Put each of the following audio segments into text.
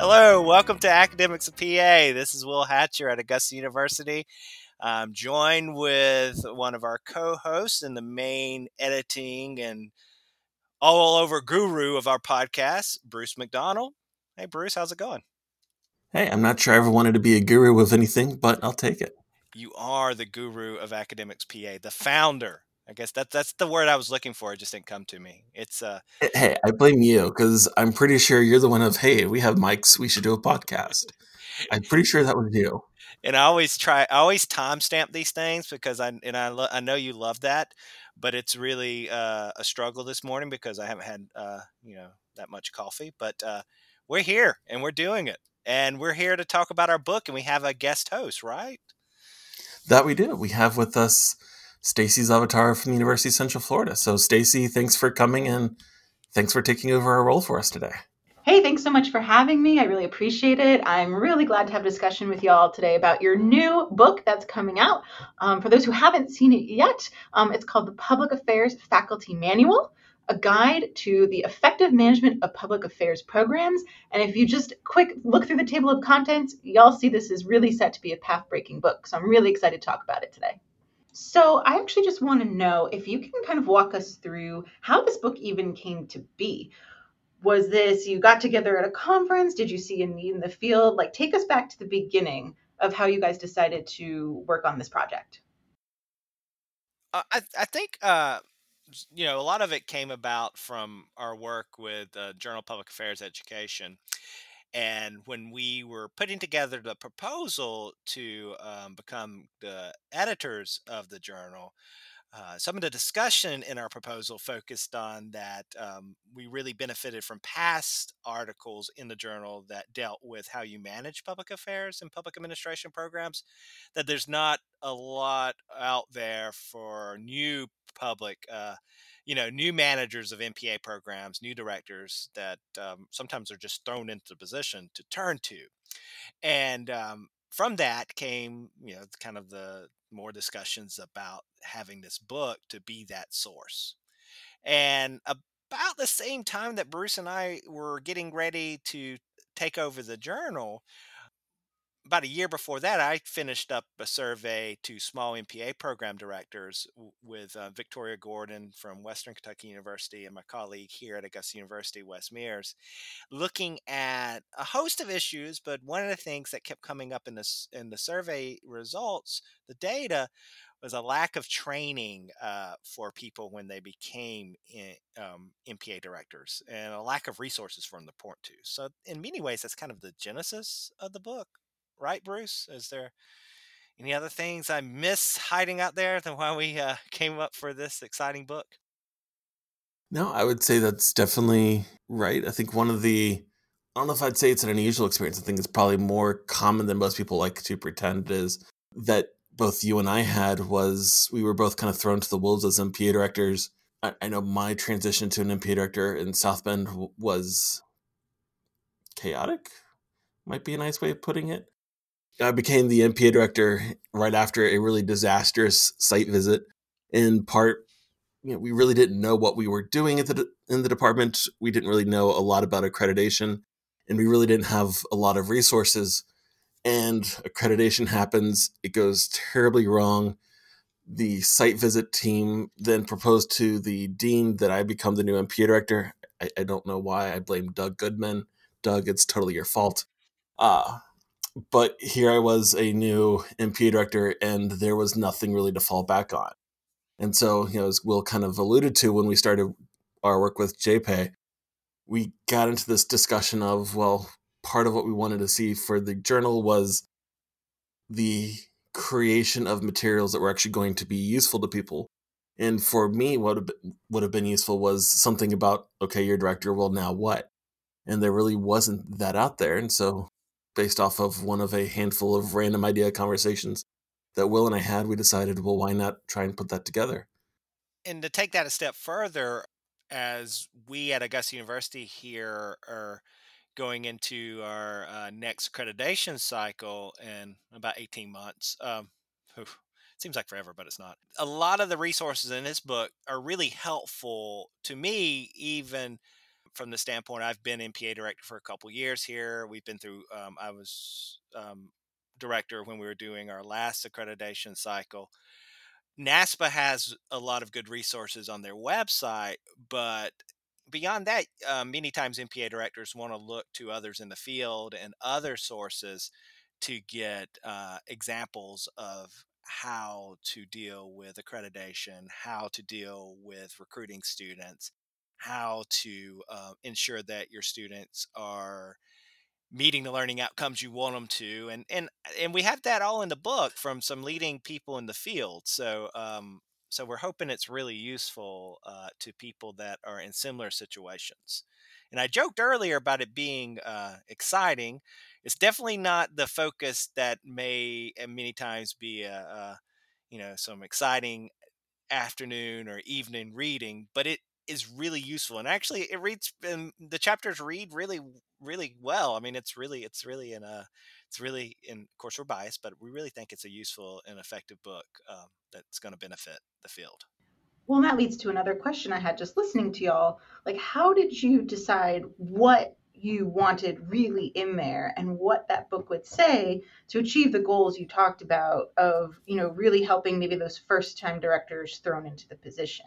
Hello, welcome to Academics PA. This is Will Hatcher at Augusta University. I'm joined with one of our co-hosts and the main editing and all over guru of our podcast, Bruce McDonald. Hey, Bruce, how's it going? Hey, I'm not sure I ever wanted to be a guru of anything, but I'll take it. You are the guru of Academics PA, the founder. I guess that's the word I was looking for. It just didn't come to me. It's Hey, I blame you because I'm pretty sure you're the one of, hey, we have mics. We should do a podcast. I'm pretty sure that was you. And I always timestamp these things because I know you love that, but it's really a struggle this morning because I haven't had that much coffee. But we're here and we're doing it, and we're here to talk about our book, and we have a guest host, right? That we do. We have with us Staci Zavattaro from the University of Central Florida. So Staci, thanks for coming and thanks for taking over our role for us today. Hey, thanks so much for having me. I really appreciate it. I'm really glad to have a discussion with y'all today about your new book that's coming out. For those who haven't seen it yet, it's called The Public Affairs Faculty Manual, a guide to the effective management of public affairs programs. And if you just quick look through the table of contents, y'all see this is really set to be a path-breaking book. So I'm really excited to talk about it today. So I actually just want to know if you can kind of walk us through how this book even came to be. Was this, you got together at a conference? Did you see a need in the field? Like, take us back to the beginning of how you guys decided to work on this project. I think a lot of it came about from our work with the Journal of Public Affairs Education. And when we were putting together the proposal to become the editors of the journal, some of the discussion in our proposal focused on that we really benefited from past articles in the journal that dealt with how you manage public affairs and public administration programs, that there's not a lot out there for new public new managers of NPA programs, new directors that sometimes are just thrown into the position to turn to. And from that came, kind of the more discussions about having this book to be that source. And about the same time that Bruce and I were getting ready to take over the journal, about a year before that, I finished up a survey to small NPA program directors with Victoria Gordon from Western Kentucky University and my colleague here at Augusta University, Wes Mears, looking at a host of issues. But one of the things that kept coming up in the survey results, the data, was a lack of training for people when they became NPA directors and a lack of resources for them to point to. So in many ways, that's kind of the genesis of the book. Right, Bruce? Is there any other things I miss hiding out there than why we came up for this exciting book? No, I would say that's definitely right. I think I don't know if I'd say it's an unusual experience. I think it's probably more common than most people like to pretend is that both you and I had was we were both kind of thrown to the wolves as NPA directors. I know my transition to an NPA director in South Bend was chaotic, might be a nice way of putting it. I became the NPA director right after a really disastrous site visit. In part, we really didn't know what we were doing in the department. We didn't really know a lot about accreditation, and we really didn't have a lot of resources. And accreditation happens. It goes terribly wrong. The site visit team then proposed to the dean that I become the new NPA director. I don't know why. I blame Doug Goodman. Doug, it's totally your fault. But here I was, a new NPA director, and there was nothing really to fall back on. And so, as Will kind of alluded to when we started our work with JPay, we got into this discussion of, well, part of what we wanted to see for the journal was the creation of materials that were actually going to be useful to people. And for me, what would have been useful was something about, okay, you're director, well, now what? And there really wasn't that out there. And so based off of one of a handful of random idea conversations that Will and I had, we decided, well, why not try and put that together? And to take that a step further, as we at Augusta University here are going into our next accreditation cycle in about 18 months, seems like forever, but it's not. A lot of the resources in this book are really helpful to me, even from the standpoint, I've been NPA director for a couple of years here. We've been through, I was director when we were doing our last accreditation cycle. NASPA has a lot of good resources on their website, but beyond that, many times NPA directors want to look to others in the field and other sources to get examples of how to deal with accreditation, how to deal with recruiting students, how to ensure that your students are meeting the learning outcomes you want them to. And we have that all in the book from some leading people in the field. So we're hoping it's really useful to people that are in similar situations. And I joked earlier about it being exciting. It's definitely not the focus that may many times be, some exciting afternoon or evening reading, but it is really useful. And actually it reads, the chapters read really, really well. I mean, it's really, of course we're biased, but we really think it's a useful and effective book that's going to benefit the field. Well, that leads to another question I had just listening to y'all. Like, how did you decide what you wanted really in there and what that book would say to achieve the goals you talked about of, really helping maybe those first-time directors thrown into the position?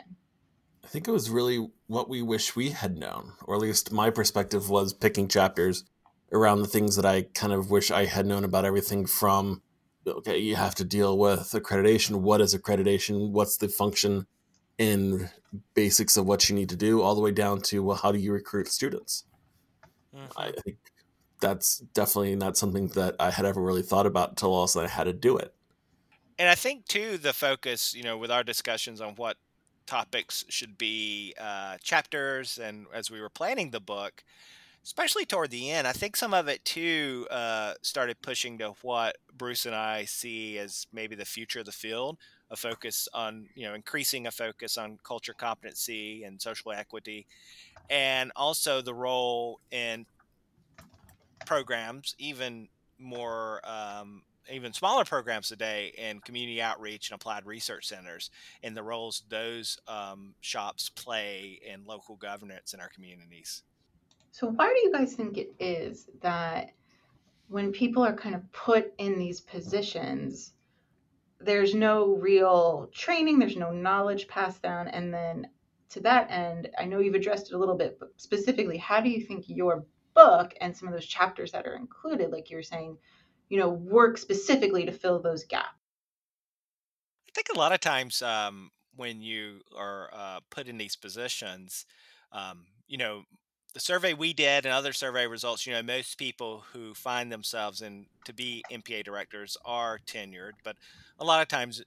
I think it was really what we wish we had known, or at least my perspective was picking chapters around the things that I kind of wish I had known about. Everything from, okay, you have to deal with accreditation. What is accreditation? What's the function in basics of what you need to do, all the way down to, well, how do you recruit students? I think that's definitely not something that I had ever really thought about until also I had to do it. And I think too, the focus, with our discussions on what topics should be chapters, and as we were planning the book, especially toward the end, I think some of it too started pushing to what Bruce and I see as maybe the future of the field, a focus on, increasing a focus on culture competency and social equity, and also the role in programs, even more, even smaller programs today in community outreach and applied research centers, and the roles those shops play in local governance in our communities. So why do you guys think it is that when people are kind of put in these positions, there's no real training, there's no knowledge passed down? And then to that end, I know you've addressed it a little bit, but specifically, how do you think your book and some of those chapters that are included, like you were saying, work specifically to fill those gaps? I think a lot of times when you are put in these positions, the survey we did and other survey results, most people who find themselves in to be NPA directors are tenured, but a lot of times,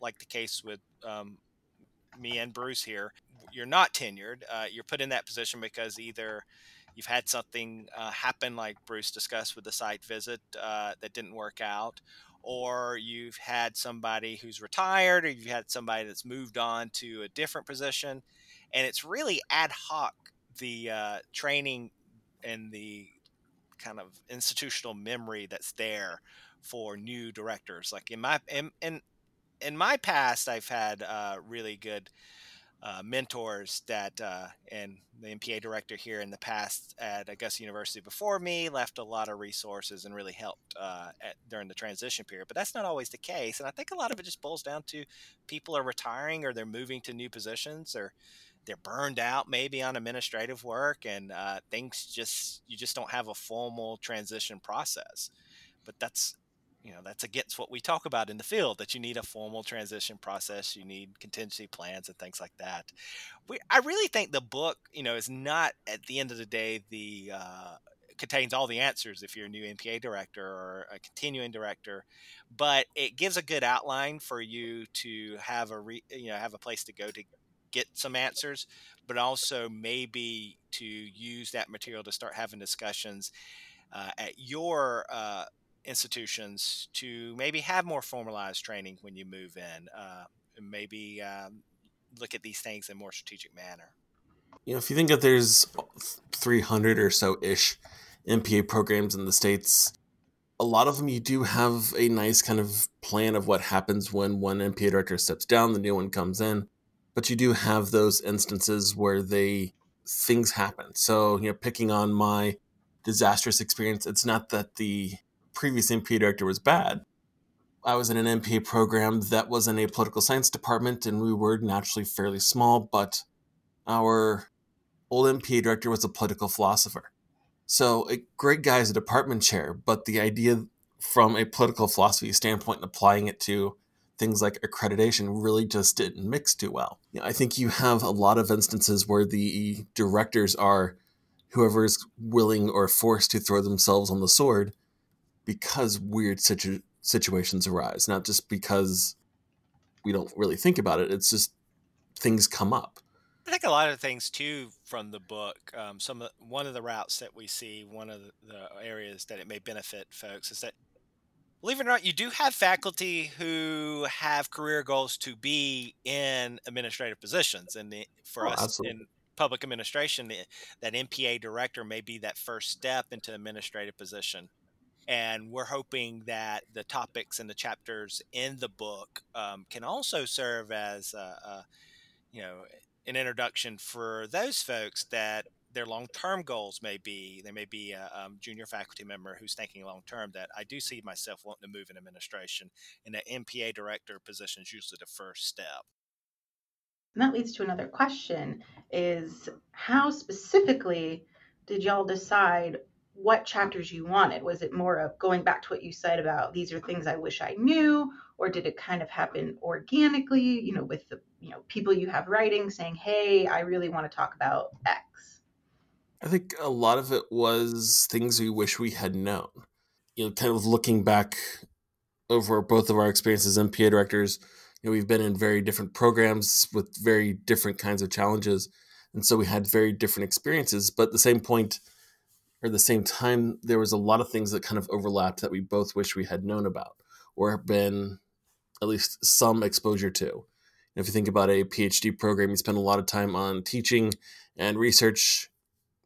like the case with me and Bruce here, you're not tenured. You're put in that position because either you've had something happen, like Bruce discussed with the site visit that didn't work out, or you've had somebody who's retired, or you've had somebody that's moved on to a different position, and it's really ad hoc. The training and the kind of institutional memory that's there for new directors. Like in my past, I've had really good mentors that, and the NPA director here in the past at Augusta University before me left a lot of resources and really helped during the transition period. But that's not always the case, and I think a lot of it just boils down to people are retiring, or they're moving to new positions, or they're burned out maybe on administrative work, and you just don't have a formal transition process. But that's against what we talk about in the field, that you need a formal transition process. You need contingency plans and things like that. I really think the book, is not at the end of the day, contains all the answers if you're a new NPA director or a continuing director, but it gives a good outline for you to have a place to go to get some answers, but also maybe to use that material to start having discussions at your institutions to maybe have more formalized training when you move in, maybe look at these things in a more strategic manner. If you think that there's 300 or so-ish NPA programs in the States, a lot of them you do have a nice kind of plan of what happens when one NPA director steps down, the new one comes in. But you do have those instances where they things happen. So, you know, picking on my disastrous experience, it's not that the previous MPA director was bad. I was in an MPA program that was in a political science department, and we were naturally fairly small, but our old MPA director was a political philosopher. So a great guy as a department chair, but the idea from a political philosophy standpoint and applying it to things like accreditation really just didn't mix too well. You know, I think you have a lot of instances where the directors are whoever is willing or forced to throw themselves on the sword because weird situations arise, not just because we don't really think about it. It's just things come up. I think a lot of things too from the book. One of the routes that we see, one of the areas that it may benefit folks is that, believe it or not, you do have faculty who have career goals to be in administrative positions, and for us absolutely. In public administration, that MPA director may be that first step into administrative position. And we're hoping that the topics and the chapters in the book can also serve as an introduction for those folks that their long-term goals may be. There may be a junior faculty member who's thinking long-term that I do see myself wanting to move in administration, and the MPA director position is usually the first step. And that leads to another question is, how specifically did y'all decide what chapters you wanted? Was it more of going back to what you said about these are things I wish I knew, or did it kind of happen organically, you know, with the, you know, people you have writing saying, hey, I really want to talk about X? I think a lot of it was things we wish we had known. You know, kind of looking back over both of our experiences as MPA directors, you know, we've been in very different programs with very different kinds of challenges. And so we had very different experiences, but at the same point, or the same time, there was a lot of things that kind of overlapped that we both wish we had known about or have been at least some exposure to. And if you think about a PhD program, you spend a lot of time on teaching and research,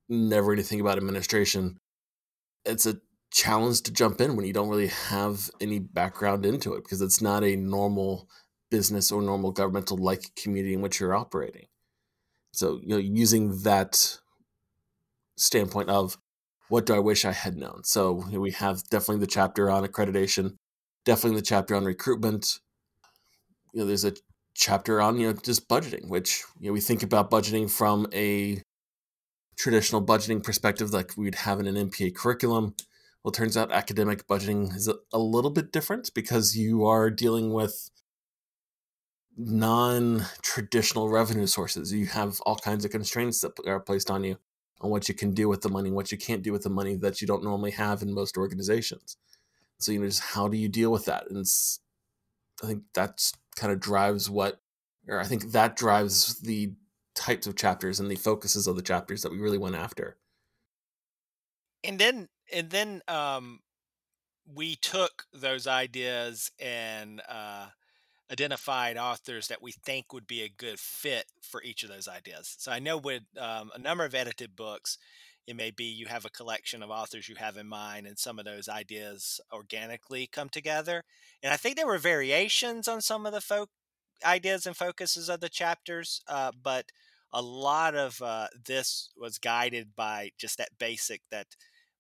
never anything about administration. It's a challenge to jump in when you don't really have any background into it because it's not a normal business or normal governmental-like community in which you're operating. So, you know, using that standpoint of, what do I wish I had known? So we have definitely the chapter on accreditation, definitely the chapter on recruitment. You know, there's a chapter on, you know, just budgeting, which, you know, we think about budgeting from a traditional budgeting perspective, like we'd have in an MPA curriculum. Well, it turns out academic budgeting is a little bit different because you are dealing with non-traditional revenue sources. You have all kinds of constraints that are placed on you, on what you can do with the money, what you can't do with the money that you don't normally have in most organizations. So, you know, just how do you deal with that? And I think that's kind of drives the types of chapters and the focuses of the chapters that we really went after. And then we took those ideas and identified authors that we think would be a good fit for each of those ideas. So I know with a number of edited books, it may be you have a collection of authors you have in mind, and some of those ideas organically come together. And I think there were variations on some of the ideas and focuses of the chapters, but a lot of this was guided by just that basic that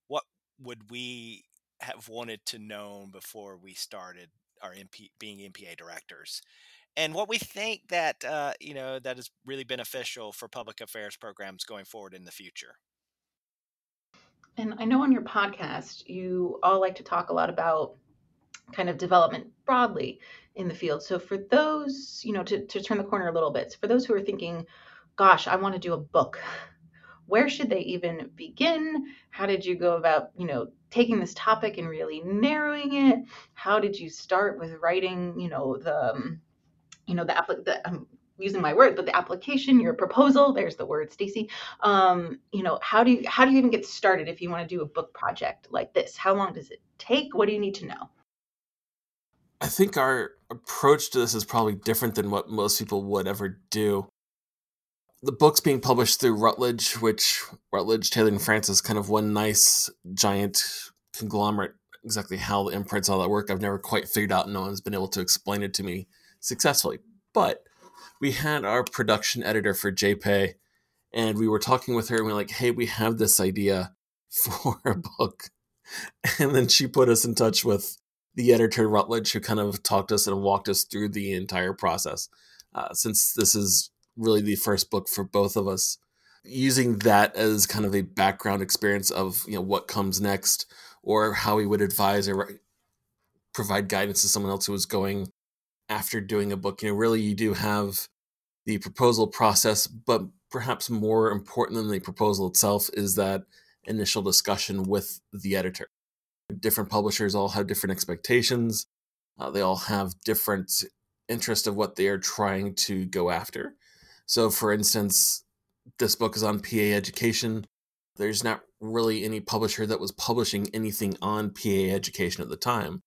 what would we have wanted to know before we started our being MPA directors, and what we think that that is really beneficial for public affairs programs going forward in the future. And I know on your podcast, you all like to talk a lot about kind of development broadly in the field. So for those, you know, to turn the corner a little bit, so for those who are thinking, gosh, I want to do a book, where should they even begin? How did you go about, you know, taking this topic and really narrowing it? How did you start with writing, you know, the application, your proposal, there's the word, Staci. You know, how do you even get started if you want to do a book project like this? How long does it take? What do you need to know? I think our approach to this is probably different than what most people would ever do. The book's being published through Routledge, which Routledge, Taylor and Francis, kind of one nice giant conglomerate. Exactly how the imprints, all that work, I've never quite figured out. No one's been able to explain it to me successfully. But we had our production editor for JPA, And we were talking with her and we were like, hey, we have this idea for a book. And then she put us in touch with the editor, Routledge, who kind of talked us and walked us through the entire process. Since this is really the first book for both of us, using that as kind of a background experience of, you know, what comes next or how we would advise or provide guidance to someone else who was going after doing a book. You know, really you do have the proposal process, but perhaps more important than the proposal itself is that initial discussion with the editor. Different publishers all have different expectations. They all have different interests of what they are trying to go after. So for instance, this book is on PA education. There's not really any publisher that was publishing anything on PA education at the time.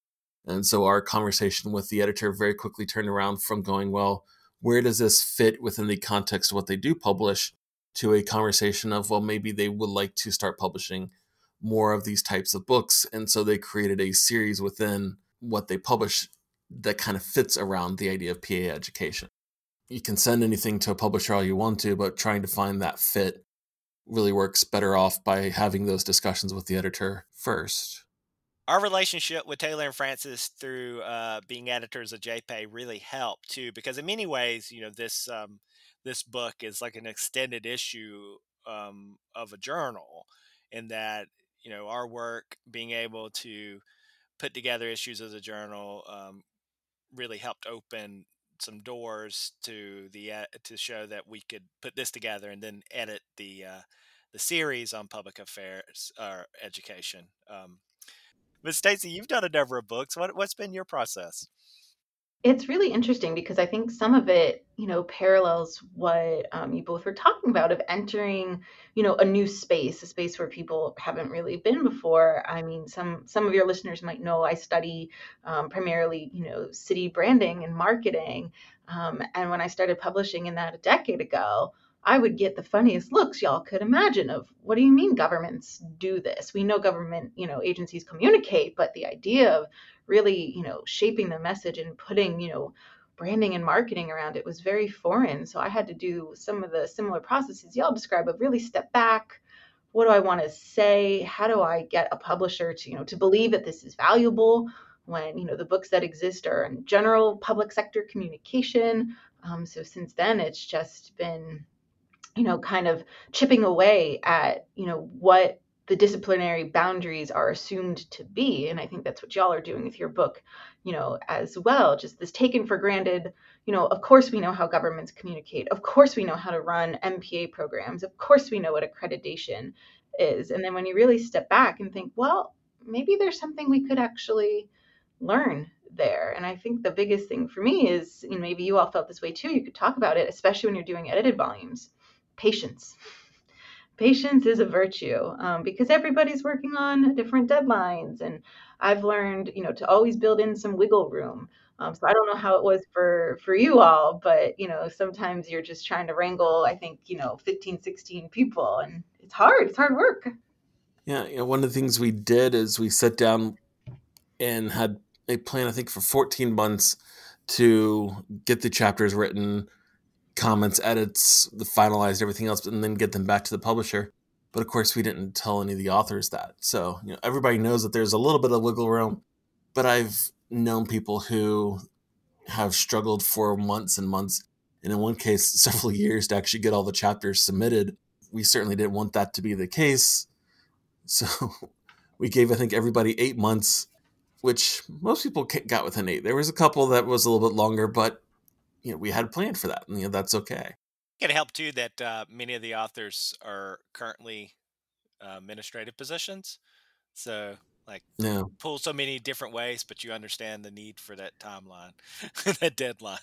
And so our conversation with the editor very quickly turned around from going, well, where does this fit within the context of what they do publish, to a conversation of, well, maybe they would like to start publishing more of these types of books. And so they created a series within what they publish that kind of fits around the idea of PA education. You can send anything to a publisher all you want to, but trying to find that fit really works better off by having those discussions with the editor first. Our relationship with Taylor and Francis through being editors of JPA really helped too, because in many ways, you know, this book is like an extended issue of a journal, in that, you know, our work being able to put together issues as a journal really helped open some doors to the to show that we could put this together and then edit the series on public affairs or education. But Staci, you've done a number of books. What's been your process? It's really interesting because I think some of it, you know, parallels what you both were talking about of entering, you know, a new space, a space where people haven't really been before. I mean, some of your listeners might know I study primarily, you know, city branding and marketing. And when I started publishing in that a decade ago, I would get the funniest looks y'all could imagine of, what do you mean governments do this? We know government, you know, agencies communicate, but the idea of really, you know, shaping the message and putting, you know, branding and marketing around it was very foreign. So I had to do some of the similar processes y'all describe of really step back. What do I want to say? How do I get a publisher to, you know, to believe that this is valuable when, you know, the books that exist are in general public sector communication? So since then, it's just been, you know, kind of chipping away at, you know, what the disciplinary boundaries are assumed to be. And I think that's what y'all are doing with your book, you know, as well. Just this taken for granted, you know, of course we know how governments communicate. Of course we know how to run MPA programs. Of course we know what accreditation is. And then when you really step back and think, well, maybe there's something we could actually learn there. And I think the biggest thing for me is, and maybe you all felt this way too, you could talk about it, especially when you're doing edited volumes. Patience. Patience is a virtue because everybody's working on different deadlines. And I've learned, you know, to always build in some wiggle room. So I don't know how it was for you all, but, you know, sometimes you're just trying to wrangle, I think, you know, 15, 16 people, and it's hard. It's hard work. Yeah. You know, one of the things we did is we sat down and had a plan, I think, for 14 months to get the chapters written, comments, edits, finalized everything else, and then get them back to the publisher. But of course, we didn't tell any of the authors that. So, you know, everybody knows that there's a little bit of wiggle room, but I've known people who have struggled for months and months, and in one case, several years to actually get all the chapters submitted. We certainly didn't want that to be the case. So we gave, I think, everybody 8 months, which most people got within 8. There was a couple that was a little bit longer, but you know, we had planned for that, and you know, that's okay. It helped too that many of the authors are currently administrative positions, so like pull so many different ways, but you understand the need for that timeline, that deadline.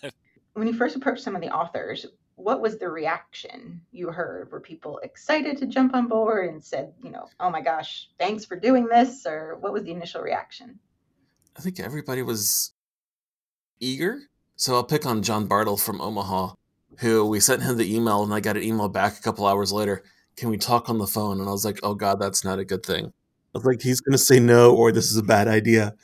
When you first approached some of the authors, what was the reaction you heard? Were people excited to jump on board and said, you know, oh my gosh, thanks for doing this, or what was the initial reaction? I think everybody was eager. So I'll pick on John Bartle from Omaha, who we sent him the email, and I got an email back a couple hours later. Can we talk on the phone? And I was like, oh, God, that's not a good thing. I was like, he's going to say no, or this is a bad idea.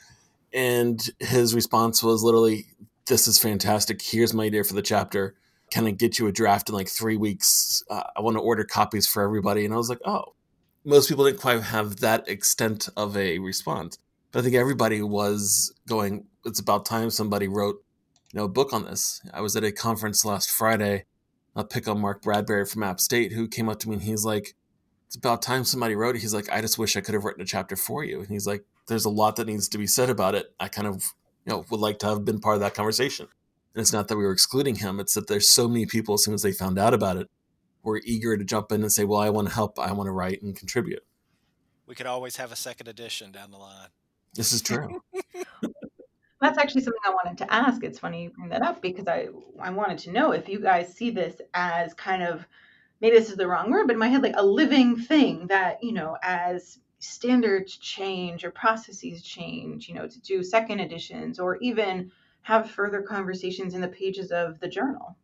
And his response was literally, this is fantastic. Here's my idea for the chapter. Can I get you a draft in like 3 weeks? I want to order copies for everybody. And I was like, oh, most people didn't quite have that extent of a response. But I think everybody was going, it's about time somebody wrote, you know, a book on this. I was at a conference last Friday. I'll pick on Mark Bradbury from App State, who came up to me and he's like, it's about time somebody wrote it. He's like, I just wish I could have written a chapter for you. And he's like, there's a lot that needs to be said about it. I kind of, you know, would like to have been part of that conversation. And it's not that we were excluding him. It's that there's so many people, as soon as they found out about it, were eager to jump in and say, well, I want to help. I want to write and contribute. We could always have a second edition down the line. This is true. That's actually something I wanted to ask. It's funny you bring that up, because I wanted to know if you guys see this as kind of, maybe this is the wrong word, but in my head, like a living thing that, you know, as standards change or processes change, you know, to do second editions or even have further conversations in the pages of the journal.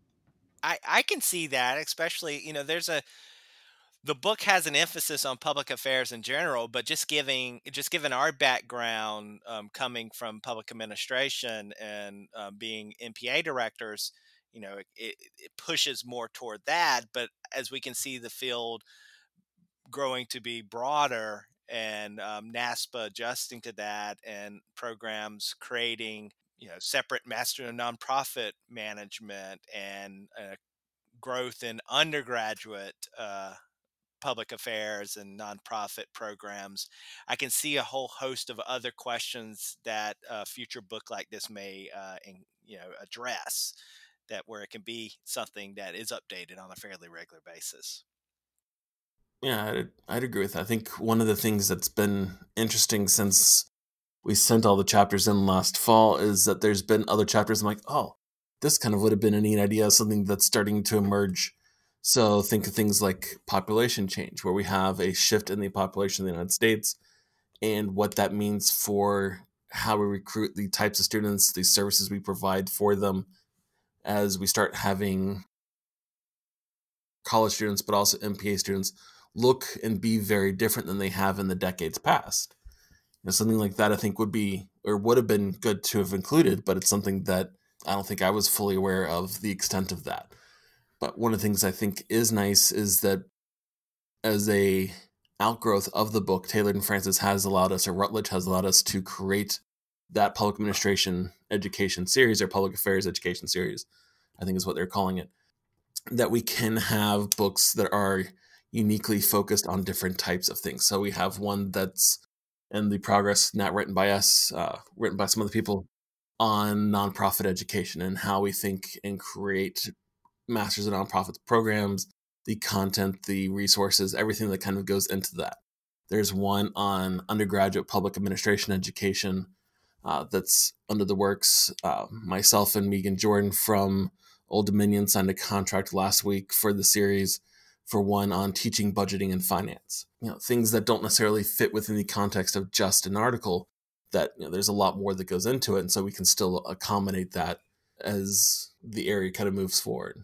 I can see that, especially, you know, the book has an emphasis on public affairs in general, but just given our background, coming from public administration and being NPA directors, you know, it pushes more toward that. But as we can see the field growing to be broader, and NASPA adjusting to that, and programs creating, you know, separate master and nonprofit management, and growth in undergraduate public affairs and nonprofit programs, I can see a whole host of other questions that a future book like this may, you know, address, that where it can be something that is updated on a fairly regular basis. Yeah, I'd agree with that. I think one of the things that's been interesting since we sent all the chapters in last fall is that there's been other chapters. I'm like, oh, this kind of would have been a neat idea, something that's starting to emerge. So think of things like population change, where we have a shift in the population of the United States and what that means for how we recruit the types of students, the services we provide for them, as we start having college students, but also MPA students, look and be very different than they have in the decades past. You know, something like that, I think, would be, or would have been good to have included, but it's something that I don't think I was fully aware of the extent of that. But one of the things I think is nice is that as a outgrowth of the book, Taylor and Francis has allowed us, or Routledge has allowed us, to create that public administration education series, or public affairs education series, I think is what they're calling it, that we can have books that are uniquely focused on different types of things. So we have one that's in the progress, not written by us, written by some other people, on nonprofit education and how we think and create masters of nonprofits programs, the content, the resources, everything that kind of goes into that. There's one on undergraduate public administration education that's under the works. Myself and Megan Jordan from Old Dominion signed a contract last week for the series for one on teaching, budgeting, and finance. You know, things that don't necessarily fit within the context of just an article, that, you know, there's a lot more that goes into it. And so we can still accommodate that as the area kind of moves forward.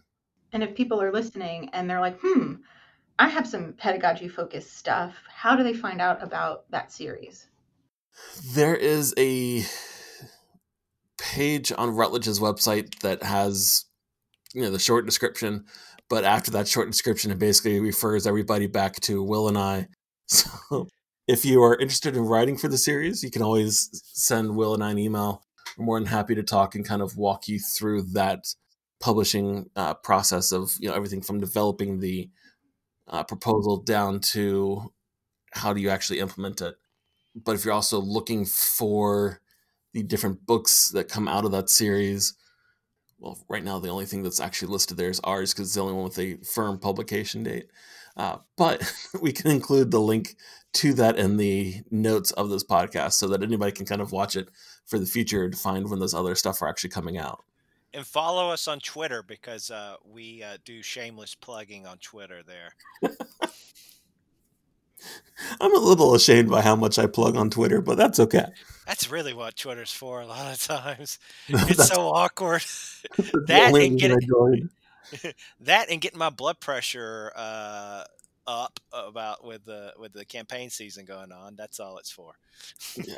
And if people are listening and they're like, I have some pedagogy focused stuff, how do they find out about that series? There is a page on Routledge's website that has, you know, the short description, but after that short description, it basically refers everybody back to Will and I. So if you are interested in writing for the series, you can always send Will and I an email. We're more than happy to talk and kind of walk you through that publishing process of, you know, everything from developing the proposal down to how do you actually implement it. But if you're also looking for the different books that come out of that series, well, right now the only thing that's actually listed there is ours, because it's the only one with a firm publication date. But we can include the link to that in the notes of this podcast so that anybody can kind of watch it for the future to find when those other stuff are actually coming out. And follow us on Twitter, because we do shameless plugging on Twitter there. I'm a little ashamed by how much I plug on Twitter, but that's okay. That's really what Twitter's for a lot of times. It's so awkward. That and getting my blood pressure up about with the campaign season going on. That's all it's for. Yeah.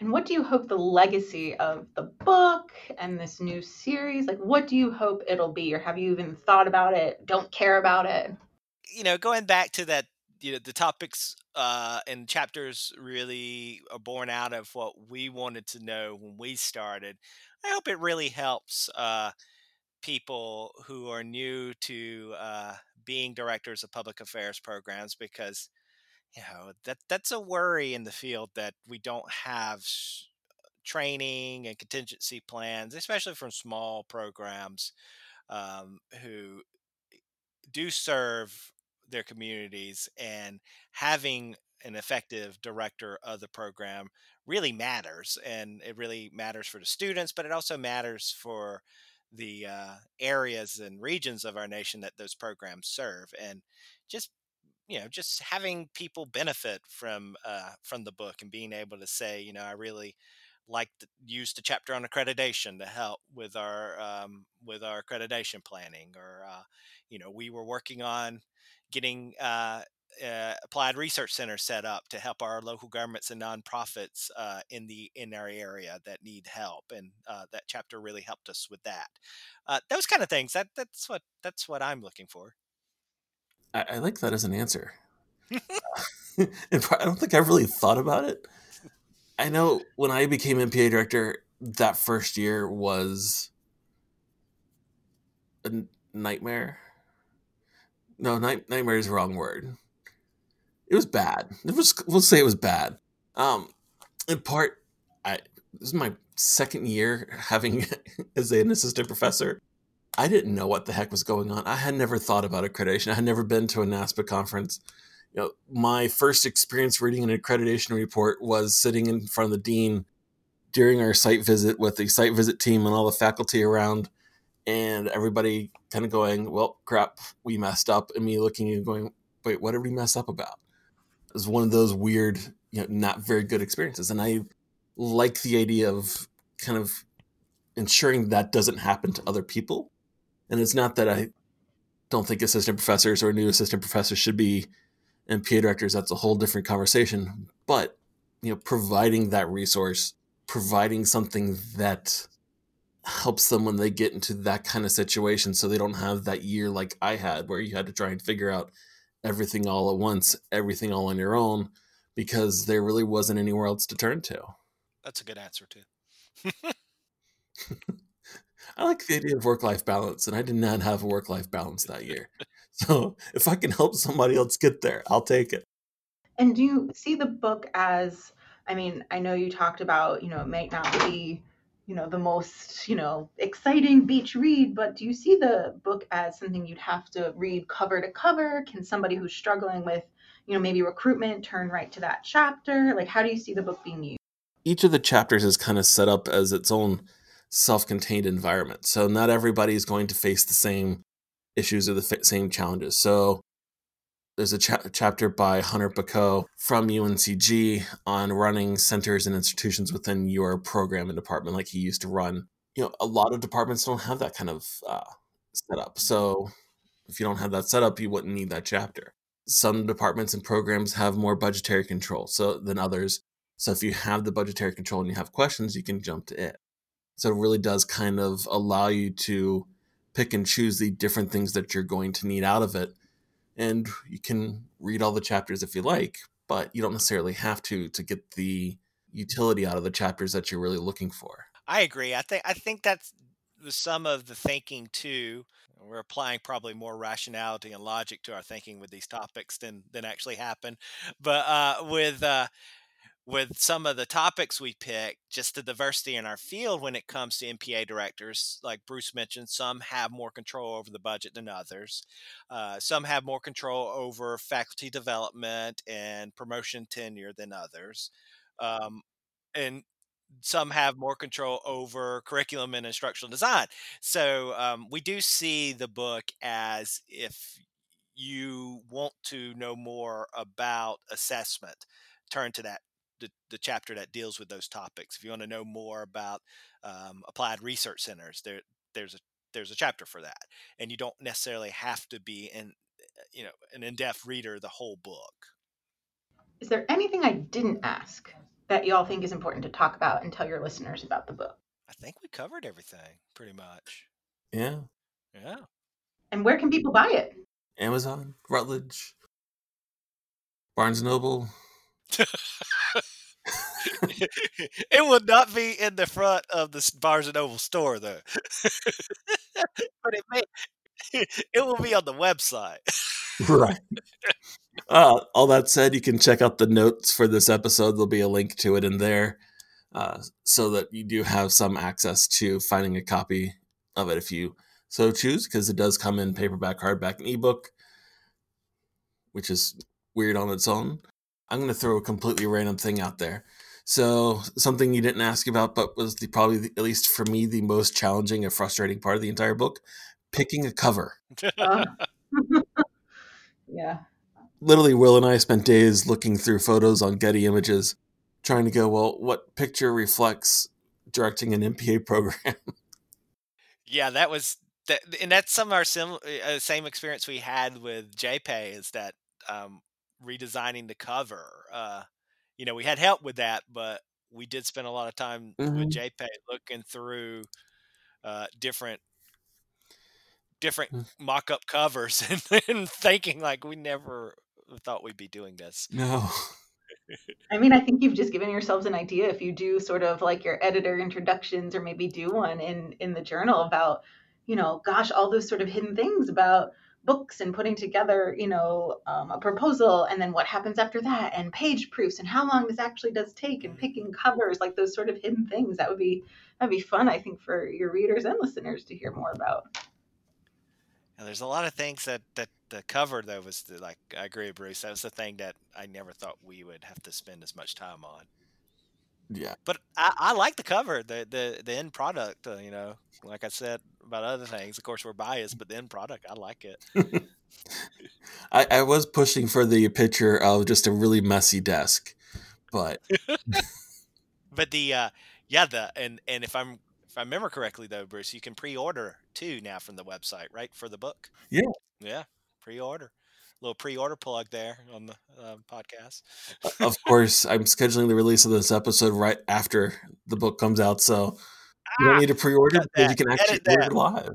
And what do you hope the legacy of the book and this new series? Like, what do you hope it'll be? Or have you even thought about it? Don't care about it? You know, going back to that, you know, the topics and chapters really are born out of what we wanted to know when we started. I hope it really helps people who are new to being directors of public affairs programs, because, you know, that's a worry in the field that we don't have training and contingency plans, especially from small programs who do serve their communities, and having an effective director of the program really matters. And it really matters for the students, but it also matters for the areas and regions of our nation that those programs serve. And just, you know, just having people benefit from the book and being able to say, you know, I really like to use the chapter on accreditation to help with our accreditation planning, or, you know, we were working on getting applied research centers set up to help our local governments and nonprofits in our area that need help, and that chapter really helped us with that. Those kind of things. That's what I'm looking for. I like that as an answer. I don't think I've really thought about it. I know when I became MPA director, that first year was a nightmare. No, nightmare is the wrong word. It was bad. We'll say it was bad. In part, this is my second year having as an assistant professor. I didn't know what the heck was going on. I had never thought about accreditation. I had never been to a NASPA conference. You know, my first experience reading an accreditation report was sitting in front of the dean during our site visit with the site visit team and all the faculty around, and everybody kind of going, well, crap, we messed up. And me looking and going, wait, what did we mess up about? It was one of those weird, you know, not very good experiences. And I like the idea of kind of ensuring that doesn't happen to other people. And it's not that I don't think assistant professors or new assistant professors should be MPA directors. That's a whole different conversation. But, you know, providing that resource, providing something that helps them when they get into that kind of situation, so they don't have that year like I had, where you had to try and figure out everything all at once, everything all on your own, because there really wasn't anywhere else to turn to. That's a good answer, too. I like the idea of work-life balance, and I did not have a work-life balance that year. So if I can help somebody else get there, I'll take it. And do you see the book as, I mean, I know you talked about, you know, it might not be, you know, the most, you know, exciting beach read, but do you see the book as something you'd have to read cover to cover? Can somebody who's struggling with, you know, maybe recruitment turn right to that chapter? Like, how do you see the book being used? Each of the chapters is kind of set up as its own self-contained environment. So not everybody is going to face the same issues or the same challenges. So there's a chapter by Hunter Pacheco from UNCG on running centers and institutions within your program and department, like he used to run. You know, a lot of departments don't have that kind of setup. So if you don't have that setup, you wouldn't need that chapter. Some departments and programs have more budgetary control than others. So if you have the budgetary control and you have questions, you can jump to it. So it really does kind of allow you to pick and choose the different things that you're going to need out of it. And you can read all the chapters if you like, but you don't necessarily have to get the utility out of the chapters that you're really looking for. I agree. I think that's some of the thinking too. We're applying probably more rationality and logic to our thinking with these topics than actually happen. But with some of the topics we pick, just the diversity in our field when it comes to MPA directors, like Bruce mentioned, some have more control over the budget than others. Some have more control over faculty development and promotion tenure than others. And some have more control over curriculum and instructional design. So we do see the book as, if you want to know more about assessment, turn to that. The chapter that deals with those topics. If you want to know more about applied research centers, there's a chapter for that, and you don't necessarily have to be an in-depth reader the whole book. Is there anything I didn't ask that y'all think is important to talk about and tell your listeners about the book? I think we covered everything pretty much. Yeah. Yeah. And where can people buy it? Amazon, Routledge, Barnes & Noble. It will not be in the front of the Barnes & Noble store, though. But it will be on the website. Right. All that said, you can check out the notes for this episode. There'll be a link to it in there so that you do have some access to finding a copy of it if you so choose, because it does come in paperback, hardback, and ebook, which is weird on its own. I'm going to throw a completely random thing out there. So something you didn't ask about, but was probably, at least for me, the most challenging and frustrating part of the entire book, picking a cover. Yeah. Literally, Will and I spent days looking through photos on Getty Images, trying to go, well, what picture reflects directing an MPA program? Yeah, that was, that, and that's some of our same experience we had with JPay, is that redesigning the cover. We had help with that, but we did spend a lot of time with JPay looking through different mock-up covers and thinking, like, we never thought we'd be doing this. No. I mean, I think you've just given yourselves an idea if you do sort of like your editor introductions, or maybe do one in the journal about, all those sort of hidden things about books and putting together, a proposal, and then what happens after that, and page proofs, and how long this actually does take, and picking covers, like those sort of hidden things. That'd be fun, I think, for your readers and listeners to hear more about. And there's a lot of things that the cover, though, was like, I agree with Bruce. That was the thing that I never thought we would have to spend as much time on. Yeah. But I like the cover, the end product, like I said about other things. Of course, we're biased, but the end product, I like it. I was pushing for the picture of just a really messy desk, but. But and if I remember correctly, though, Bruce, you can pre-order too now from the website, right, for the book? Yeah. Yeah, pre-order. Little pre-order plug there on the podcast. Of course, I'm scheduling the release of this episode right after the book comes out, so you don't need to pre-order because you can actually order it live.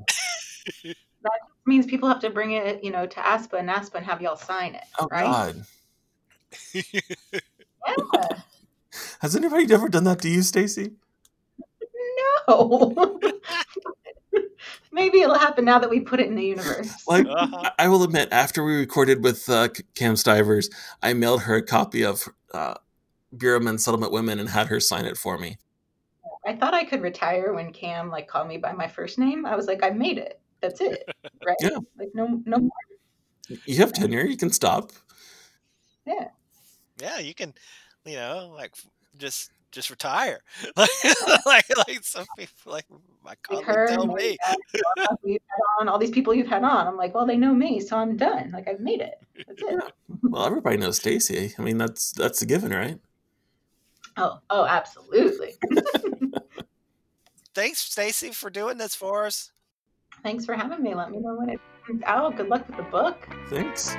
That means people have to bring it, to ASPA and NASPA and have y'all sign it, right? Oh, God. Yeah. Has anybody ever done that to you, Staci? No. Maybe it'll happen now that we put it in the universe. Like, I will admit, after we recorded with Cam Stivers, I mailed her a copy of Bureau Men and Settlement Women and had her sign it for me. I thought I could retire when Cam called me by my first name. I was like, I made it. That's it, right? Yeah. Like no more. You have tenure. You can stop. Yeah. Yeah, you can. Just retire. like some people, like my colleague, tell me. All these people you've had on, I'm like, well, they know me, so I'm done. Like, I've made it. That's it. Well, everybody knows Staci. I mean, that's a given, right? Oh, absolutely. Thanks, Staci, for doing this for us. Thanks for having me. Let me know when it comes out. Good luck with the book. Thanks.